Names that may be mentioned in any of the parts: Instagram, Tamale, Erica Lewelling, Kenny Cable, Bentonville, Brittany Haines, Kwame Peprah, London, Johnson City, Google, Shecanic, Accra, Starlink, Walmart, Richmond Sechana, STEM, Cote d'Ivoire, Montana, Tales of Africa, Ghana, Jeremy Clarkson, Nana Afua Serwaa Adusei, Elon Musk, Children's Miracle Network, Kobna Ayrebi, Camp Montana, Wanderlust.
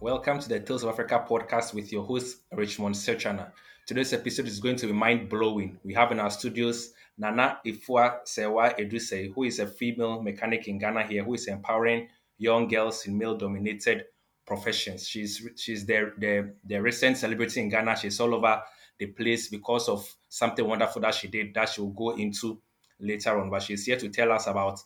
Welcome to the Tales of Africa podcast with your host, Richmond Sechana. Today's episode is going to be mind-blowing. We have in our studios Nana Afua Serwaa Adusei, who is a female mechanic in Ghana here, who is empowering young girls in male-dominated professions. She's the recent celebrity in Ghana. She's all over the place because of something wonderful that she did that she'll go into later on. But she's here to tell us about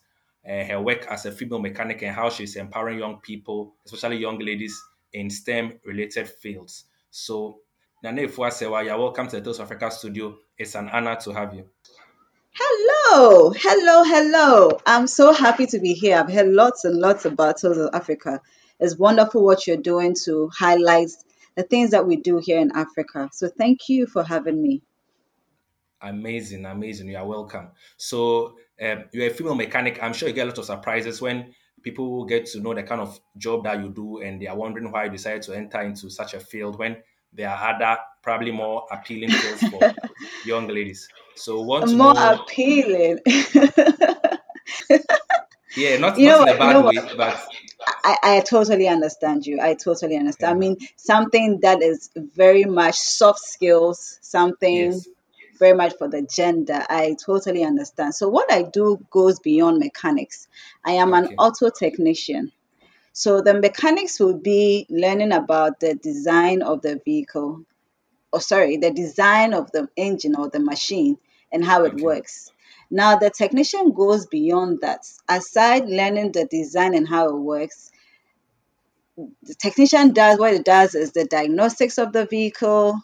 her work as a female mechanic and how she's empowering young people, especially young ladies in STEM-related fields. So, Nana Afua Serwaa, you're welcome to the Tales of Africa studio. It's an honor to have you. Hello. I'm so happy to be here. I've heard lots and lots about Tales of Africa. It's wonderful what you're doing to highlight the things that we do here in Africa. So thank you for having me. Amazing. You are welcome. So you're a female mechanic. I'm sure you get a lot of surprises when people get to know the kind of job that you do and they are wondering why you decided to enter into such a field when there are other, probably more appealing fields for young ladies. So want more know... appealing. Yeah, not in a bad way, but... I totally understand you. Yeah. I mean, something that is very much soft skills, something... Yes. Very much for the gender. I totally understand. So what I do goes beyond mechanics. I am an auto technician. So the mechanics will be learning about the design of the vehicle, the design of the engine or the machine and how it works. Now the technician goes beyond that. Aside learning the design and how it works, the technician does what it does is the diagnostics of the vehicle,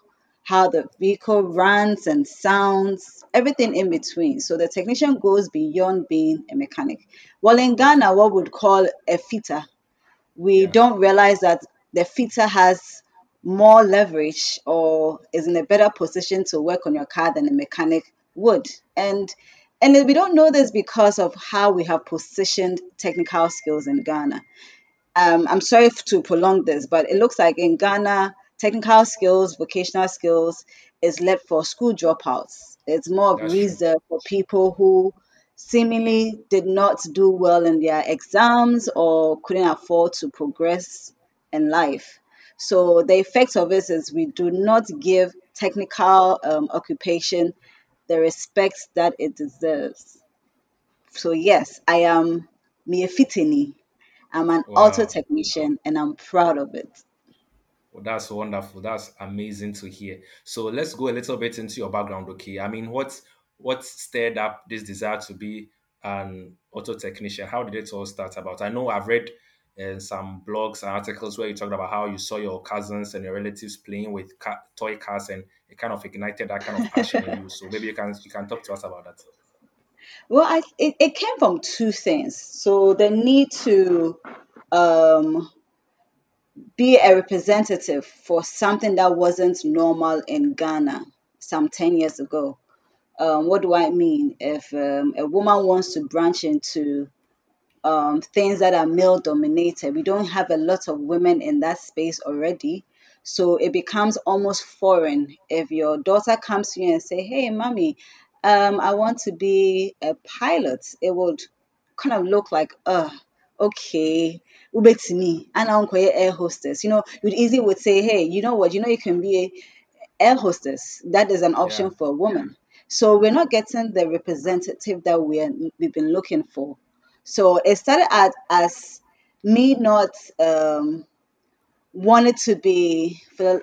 how the vehicle runs and sounds, everything in between. So the technician goes beyond being a mechanic. Well, in Ghana, what we would call a fitter, we don't realize that the fitter has more leverage or is in a better position to work on your car than a mechanic would. And we don't know this because of how we have positioned technical skills in Ghana. I'm sorry to prolong this, but it looks like in Ghana, technical skills, vocational skills is left for school dropouts. It's more of reserved for people who seemingly did not do well in their exams or couldn't afford to progress in life. So the effect of this is we do not give technical occupation the respect that it deserves. So yes, I am Mie Fitini. I'm an auto technician and I'm proud of it. That's wonderful. That's amazing to hear. So let's go a little bit into your background, okay? I mean, what stirred up this desire to be an auto technician? How did it all start about? I know I've read some blogs and articles where you talked about how you saw your cousins and your relatives playing with toy cars and it kind of ignited that kind of passion in you. So maybe you can talk to us about that. Well, it came from two things. So the need to... be a representative for something that wasn't normal in Ghana some 10 years ago. What do I mean? If a woman wants to branch into things that are male-dominated, we don't have a lot of women in that space already, so it becomes almost foreign. If your daughter comes to you and say, hey, mommy, I want to be a pilot, it would kind of look like, okay, Ubetini, and uncle air hostess. You know, you'd easily would say, hey, you know what? You know, you can be a air hostess. That is an option for a woman. So we're not getting the representative that we've been looking for. So it started out as me not wanted to be, for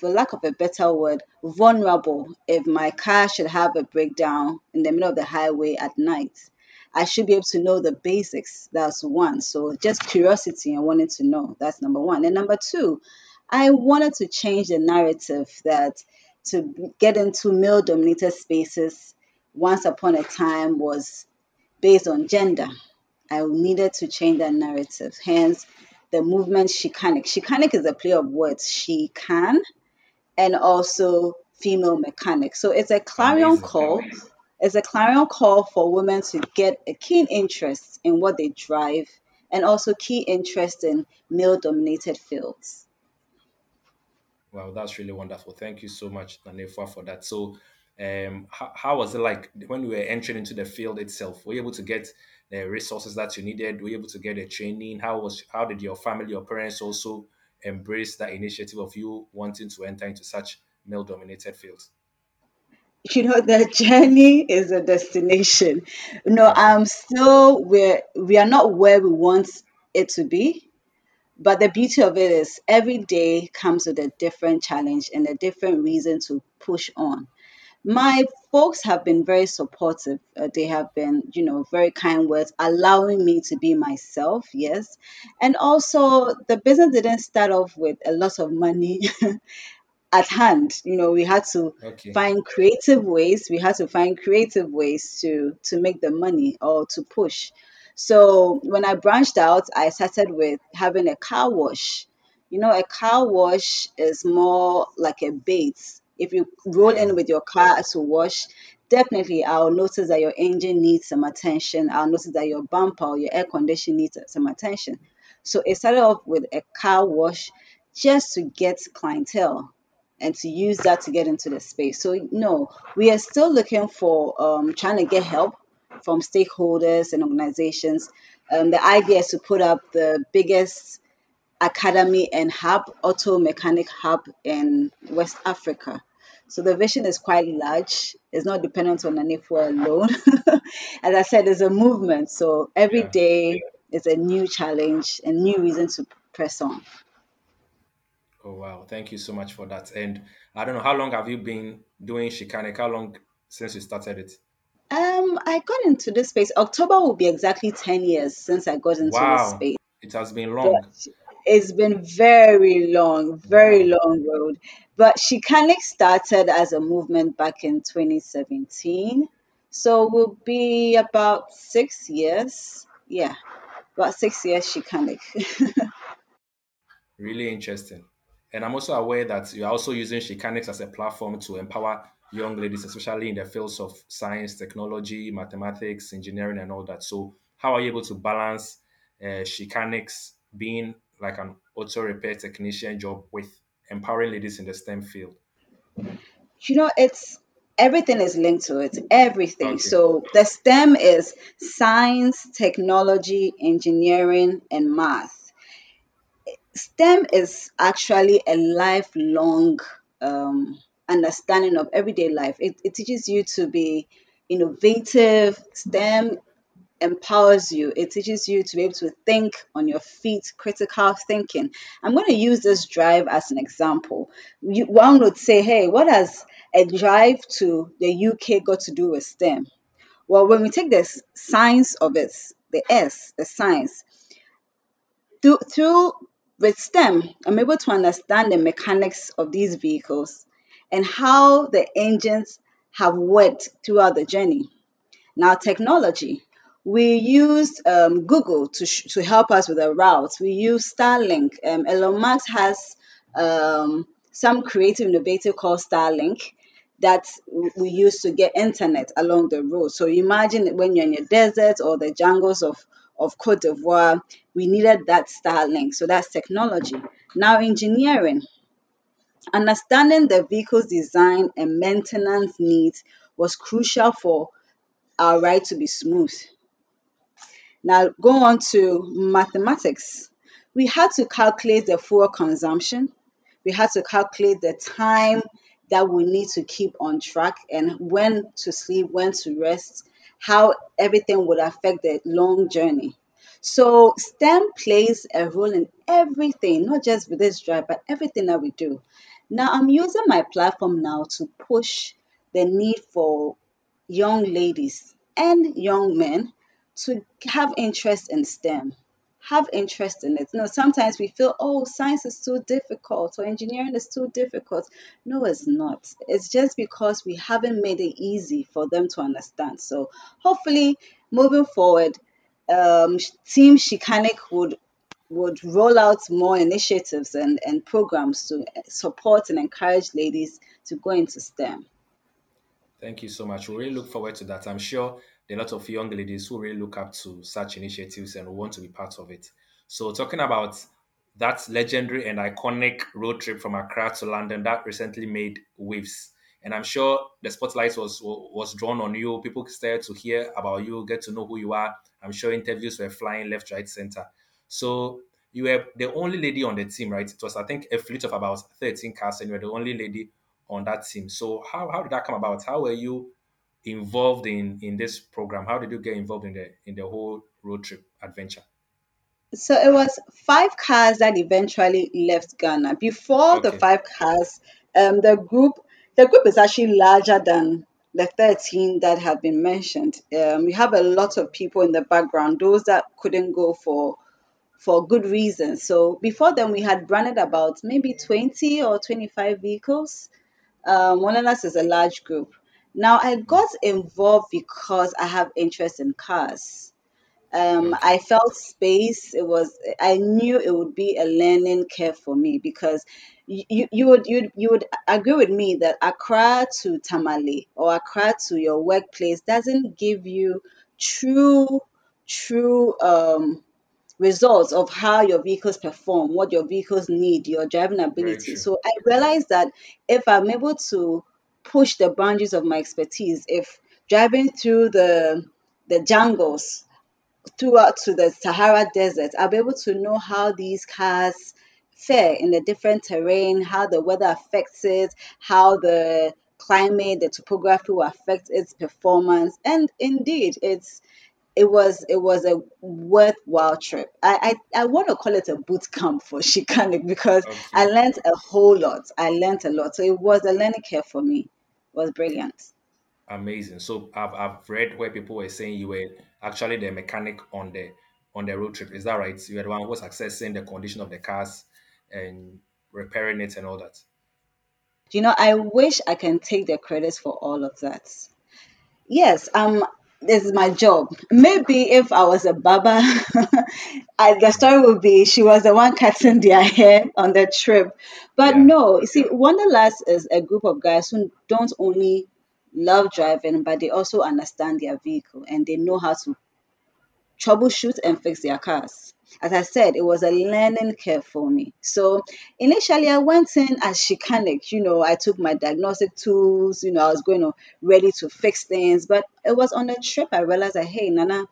lack of a better word, vulnerable if my car should have a breakdown in the middle of the highway at night. I should be able to know the basics. That's one. So just curiosity and wanting to know. That's number one. And number two, I wanted to change the narrative that to get into male-dominated spaces once upon a time was based on gender. I needed to change that narrative. Hence, the movement Shecanic. Shecanic is a play of words. She can and also female mechanic. So it's a clarion call. It's a clarion call for women to get a keen interest in what they drive and also key interest in male-dominated fields. Wow, that's really wonderful. Thank you so much, Nana Afua, for that. So how was it like when you were entering into the field itself? Were you able to get the resources that you needed? Were you able to get the training? How did your family, your parents also embrace that initiative of you wanting to enter into such male-dominated fields? You know, the journey is a destination. No, I'm still, we are not where we want it to be, but the beauty of it is every day comes with a different challenge and a different reason to push on. My folks have been very supportive. They have been, you know, very kind words, allowing me to be myself, yes. And also, the business didn't start off with a lot of money at hand. You know, we had to find creative ways. We had to find creative ways to make the money or to push. So when I branched out, I started with having a car wash. You know, a car wash is more like a bait. If you roll in with your car to wash, definitely I'll notice that your engine needs some attention. I'll notice that your bumper or your air condition needs some attention. So it started off with a car wash just to get clientele and to use that to get into the space. So no, we are still looking for trying to get help from stakeholders and organizations. The idea is to put up the biggest academy and hub, auto mechanic hub in West Africa. So the vision is quite large. It's not dependent on Nanefua alone. As I said, it's a movement. So every day is a new challenge and new reason to press on. Oh, wow. Thank you so much for that. And I don't know, how long have you been doing Shecanic? How long since you started it? I got into this space. October will be exactly 10 years since I got into this space. It has been long. But it's been very long road. But Shecanic started as a movement back in 2017. So we'll be about 6 years. Yeah, about 6 years Shecanic. Really interesting. And I'm also aware that you're also using Shecanic as a platform to empower young ladies, especially in the fields of science, technology, mathematics, engineering, and all that. So how are you able to balance Shecanic being like an auto repair technician job with empowering ladies in the STEM field? You know, it's everything is linked to it, everything. Okay. So the STEM is science, technology, engineering, and math. STEM is actually a lifelong understanding of everyday life. It teaches you to be innovative. STEM empowers you. It teaches you to be able to think on your feet, critical thinking. I'm going to use this drive as an example. One would say, hey, what has a drive to the UK got to do with STEM? Well, when we take the science of it, the S, the science, with STEM, I'm able to understand the mechanics of these vehicles and how the engines have worked throughout the journey. Now, technology. We used Google to help us with the routes. We use Starlink. Elon Musk has some creative innovator called Starlink that we use to get internet along the road. So imagine when you're in your desert or the jungles of Cote d'Ivoire, we needed that Starlink. So that's technology. Now engineering. Understanding the vehicle's design and maintenance needs was crucial for our ride to be smooth. Now, go on to mathematics. We had to calculate the fuel consumption. We had to calculate the time that we need to keep on track and when to sleep, when to rest, how everything would affect the long journey. So STEM plays a role in everything, not just with this drive, but everything that we do. Now, I'm using my platform now to push the need for young ladies and young men to have interest in STEM, have interest in it. You know, sometimes we feel, oh, science is too difficult or engineering is too difficult. No, it's not. It's just because we haven't made it easy for them to understand. So hopefully, moving forward, Team Shecanic would roll out more initiatives and programs to support and encourage ladies to go into STEM. Thank you so much. We really look forward to that. I'm sure there are a lot of young ladies who really look up to such initiatives and want to be part of it. So talking about that legendary and iconic road trip from Accra to London that recently made waves. And I'm sure the spotlight was drawn on you. People started to hear about you, get to know who you are. I'm sure interviews were flying left, right, center. So you were the only lady on the team, right? It was, I think, a fleet of about 13 cars, and you were the only lady on that team. So how did that come about? How were you involved in this program? How did you get involved in the whole road trip adventure? So it was 5 cars that eventually left Ghana. Before the 5 cars, the group is actually larger than the 13 that have been mentioned. We have a lot of people in the background, those that couldn't go for good reasons. So before then, we had branded about maybe 20 or 25 vehicles. Wanderlust is a large group. Now, I got involved because I have interest in cars. I felt space. I knew it would be a learning curve for me, because you would agree with me that Accra to Tamale or Accra to your workplace doesn't give you true results of how your vehicles perform, what your vehicles need, your driving ability. So I realized that if I'm able to push the boundaries of my expertise, if driving through the jungles throughout to the Sahara Desert, I'll be able to know how these cars fare in a different terrain, how the weather affects it, how the climate, the topography will affect its performance. And indeed, it was a worthwhile trip. I want to call it a boot camp for Shecanic, because I learned a whole lot. So it was a learning curve for me. It was brilliant. Amazing. So I've read where people were saying you were actually the mechanic on the road trip. Is that right? You were the one who was accessing the condition of the cars and repairing it and all that. You know, I wish I can take the credits for all of that. Yes, this is my job. Maybe if I was a barber, the story would be she was the one cutting their hair on the trip. But no, you see, Wanderlust is a group of guys who don't only love driving, but they also understand their vehicle and they know how to troubleshoot and fix their cars. As I said, it was a learning curve for me. So initially I went in as Shecanic, you know, I took my diagnostic tools, you know, I was ready to fix things, but it was on the trip I realized that, hey, Nana,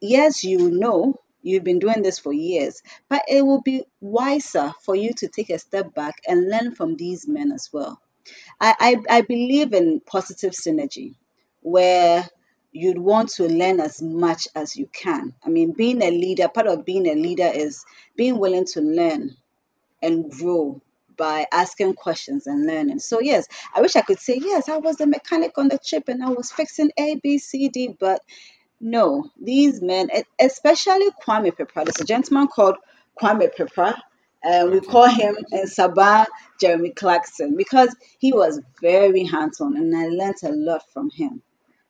yes, you know, you've been doing this for years, but it will be wiser for you to take a step back and learn from these men as well. I believe in positive synergy, where you'd want to learn as much as you can. I mean, being a leader, part of being a leader is being willing to learn and grow by asking questions and learning. So yes, I wish I could say, yes, I was the mechanic on the trip and I was fixing A, B, C, D, but no, these men, especially Kwame Peprah, there's a gentleman called Kwame Peprah, we call him in Sabah Jeremy Clarkson, because he was very hands-on and I learned a lot from him.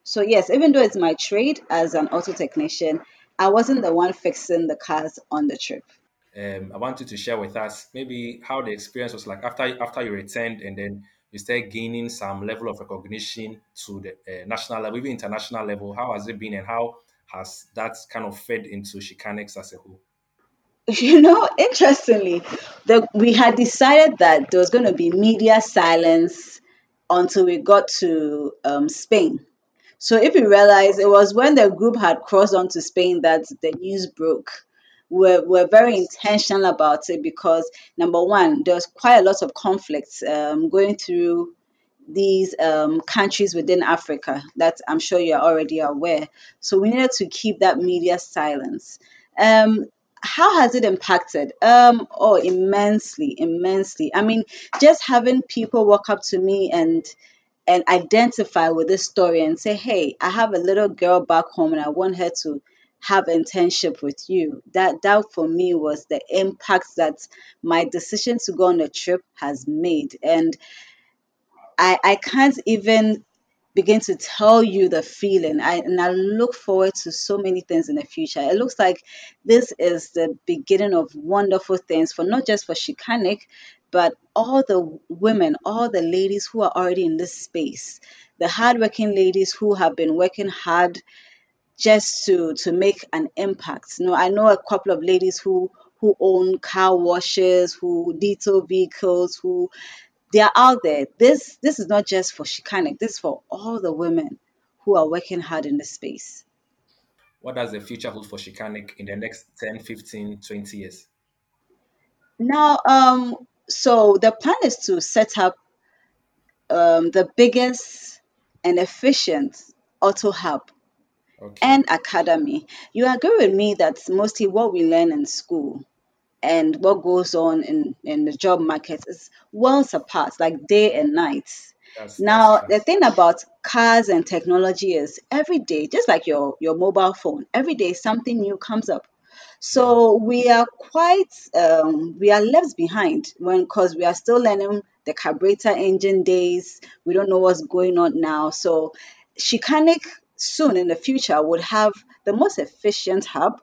So yes, even though it's my trade as an auto technician, I wasn't the one fixing the cars on the trip. I want you to share with us maybe how the experience was like after you returned, and then you started gaining some level of recognition to the national level, even international level. How has it been and how has that kind of fed into Shecanic as a whole? You know, interestingly, we had decided that there was going to be media silence until we got to Spain. So if you realize, it was when the group had crossed on to Spain that the news broke. We're very intentional about it because, number one, there's quite a lot of conflicts going through these countries within Africa that I'm sure you're already aware. So we needed to keep that media silence. How has it impacted? Immensely. I mean, just having people walk up to me and identify with this story and say, hey, I have a little girl back home and I want her to have internship with you. That for me was the impact that my decision to go on a trip has made. And I can't even begin to tell you the feeling. I look forward to so many things in the future. It looks like this is the beginning of wonderful things for not just for Shecanic, but all the women, all the ladies who are already in this space, the hardworking ladies who have been working hard just to make an impact. You know, I know a couple of ladies who own car washes, who detail vehicles, who they are out there. This is not just for Shecanic. This is for all the women who are working hard in this space. What does the future hold for Shecanic in the next 10, 15, 20 years? Now, so the plan is to set up the biggest and efficient auto hub and academy. You agree with me that mostly what we learn in school and what goes on in the job market is worlds apart, like day and night. The thing about cars and technology is every day, just like your mobile phone, every day something new comes up. So we are left behind because we are still learning the carburetor engine days. We don't know what's going on now. So Shecanic soon in the future would have the most efficient hub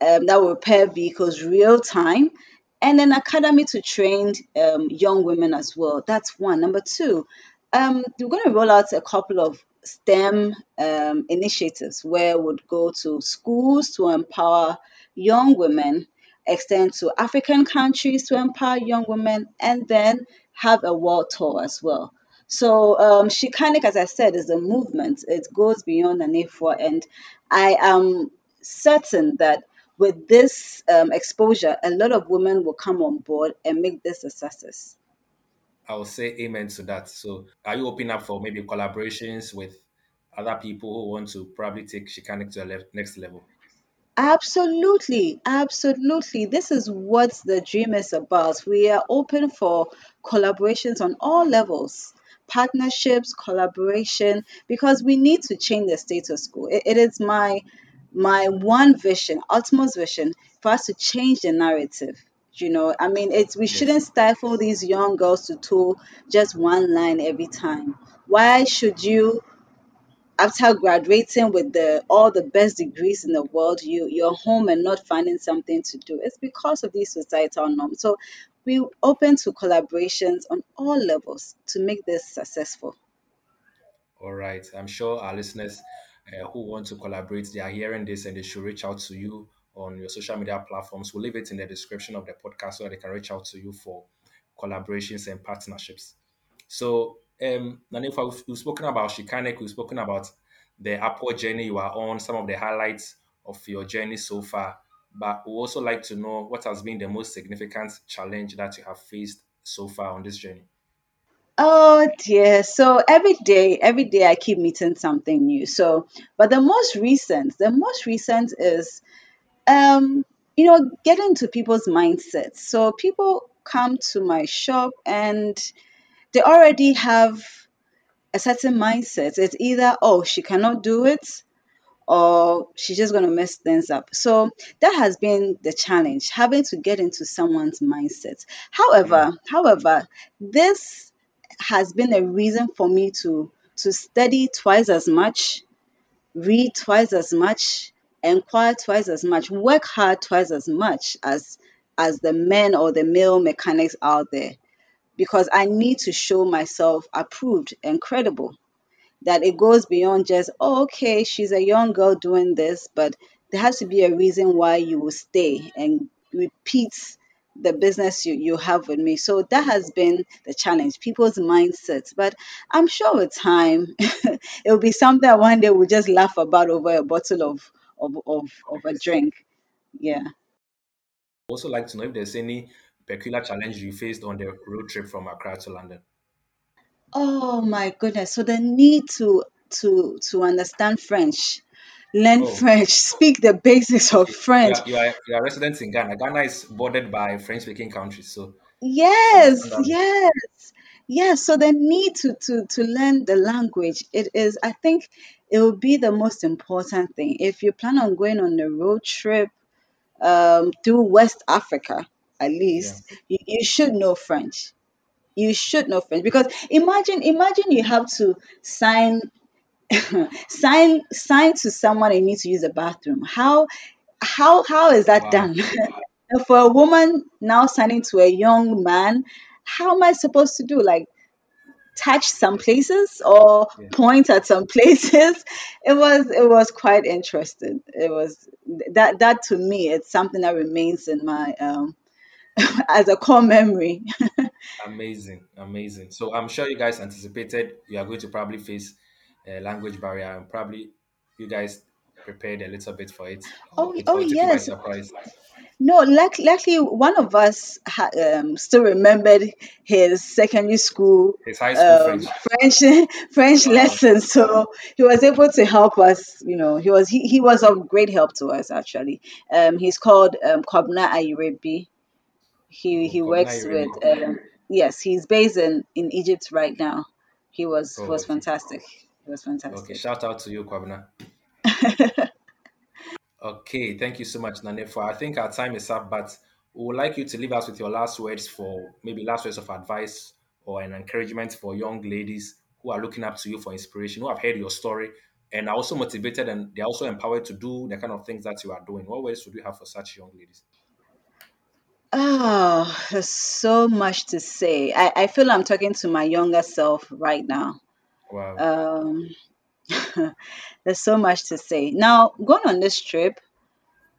that will repair vehicles real time, and an academy to train young women as well. That's one. Number two, we're going to roll out a couple of STEM initiatives where we'd go to schools to empower young women, extend to African countries to empower young women, and then have a world tour as well. So Shecanic, as I said, is a movement. It goes beyond the NAFOR, and I am certain that with this exposure, a lot of women will come on board and make this a success. I will say amen to that. So are you open up for maybe collaborations with other people who want to probably take Shecanic to the next level? Absolutely. Absolutely. This is what the dream is about. We are open for collaborations on all levels, partnerships, collaboration, because we need to change the status quo. It is my one vision, utmost vision, for us to change the narrative. We shouldn't stifle these young girls to toe just one line every time. Why should you, after graduating with all the best degrees in the world, you're home and not finding something to do? It's because of these societal norms. So we're open to collaborations on all levels to make this successful. All right. I'm sure our listeners who want to collaborate, they are hearing this and they should reach out to you on your social media platforms. We'll leave it in the description of the podcast so they can reach out to you for collaborations and partnerships. So, Nanifa, we've spoken about Shecanic, we've spoken about the upward journey you are on, some of the highlights of your journey so far, but we also like to know what has been the most significant challenge that you have faced so far on this journey. Oh dear. So every day I keep meeting something new. So, but the most recent is, get into people's mindsets. So people come to my shop and they already have a certain mindset. It's either, oh, she cannot do it, or she's just going to mess things up. So that has been the challenge, having to get into someone's mindset. However, this has been a reason for me to study twice as much, read twice as much, inquire twice as much, work hard twice as much as the men or the male mechanics out there, because I need to show myself approved and credible, that it goes beyond just, oh, okay, she's a young girl doing this, but there has to be a reason why you will stay and repeat the business you have with me. So that has been the challenge, people's mindsets. But I'm sure with time, it will be something that one day we'll just laugh about over a bottle of a drink. Yeah. Also like to know if there's any peculiar challenge you faced on the road trip from Accra to London. Oh my goodness. So the need to understand French, learn French, speak the basics of French. You are residents in Ghana. Ghana is bordered by French-speaking countries. So yes. So the need to learn the language, it is, I think it will be the most important thing. If you plan on going on a road trip through West Africa, at least, you should know French. You should know French, because imagine you have to sign to someone and need to use the bathroom. How is that done? And for a woman now signing to a young man, how am I supposed to do? Like touch some places or point at some places? It was quite interesting. It was that to me, it's something that remains in my as a core memory. Amazing. So I'm sure you guys anticipated you are going to probably face a language barrier, and probably you guys prepared a little bit for it. Oh yes. No, luckily one of us still remembered his secondary school, his high school French lessons. So he was able to help us. You know, he was of great help to us actually. He's called Kobna Ayrebi. He works with yes, he's based in Egypt right now. He was fantastic. He was fantastic. Okay, shout out to you, Kobna. Okay, thank you so much, Nana. I think our time is up, but we would like you to leave us with your last words for maybe last words of advice or an encouragement for young ladies who are looking up to you for inspiration, who have heard your story and are also motivated and they're also empowered to do the kind of things that you are doing. What words would you have for such young ladies? Oh, there's so much to say. I feel I'm talking to my younger self right now. Wow. There's so much to say. Now, going on this trip,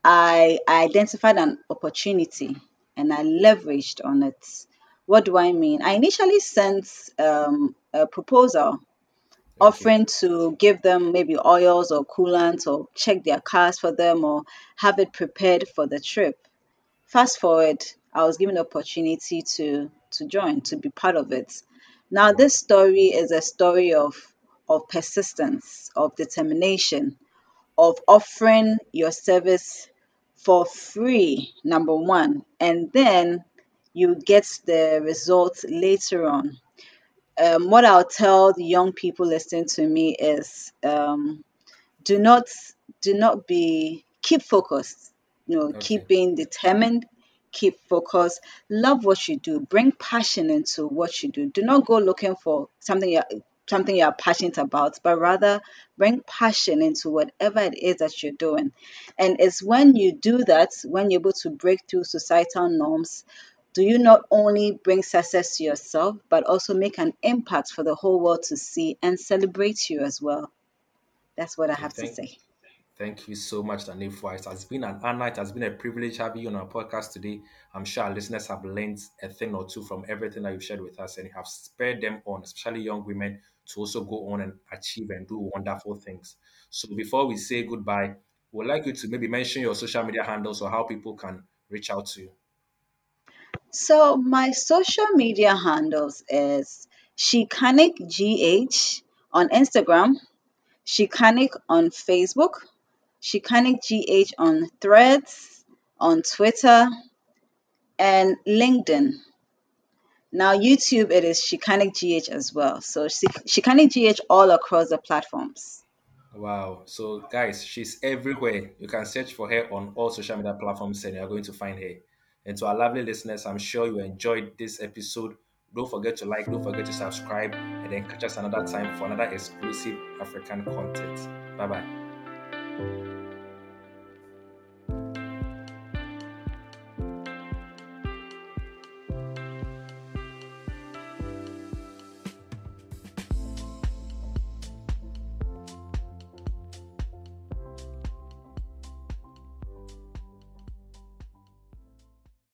I identified an opportunity and I leveraged on it. What do I mean? I initially sent a proposal offering to give them maybe oils or coolants or check their cars for them or have it prepared for the trip. Fast forward, I was given the opportunity to join, to be part of it. Now, this story is a story of persistence, of determination, of offering your service for free, number one, and then you get the results later on. What I'll tell the young people listening to me is do not keep focused, keep being determined, keep focused, love what you do, bring passion into what you do. Do not go looking for something you are passionate about, but rather bring passion into whatever it is that you're doing. And it's when you do that, when you're able to break through societal norms, do you not only bring success to yourself, but also make an impact for the whole world to see and celebrate you as well. That's what I have to say. Thank you so much, Nana Afua. It has been an honor. It has been a privilege having you on our podcast today. I'm sure our listeners have learned a thing or two from everything that you've shared with us and have spurred them on, especially young women, to also go on and achieve and do wonderful things. So before we say goodbye, we'd like you to maybe mention your social media handles or how people can reach out to you. So my social media handles is Shecanic GH on Instagram, Shecanic on Facebook, Shecanic GH on Threads, on Twitter, and LinkedIn. Now, YouTube, it is Shecanic GH as well. So, Shecanic GH all across the platforms. Wow. So, guys, she's everywhere. You can search for her on all social media platforms and you're going to find her. And to our lovely listeners, I'm sure you enjoyed this episode. Don't forget to like, don't forget to subscribe, and then catch us another time for another exclusive African content. Bye-bye.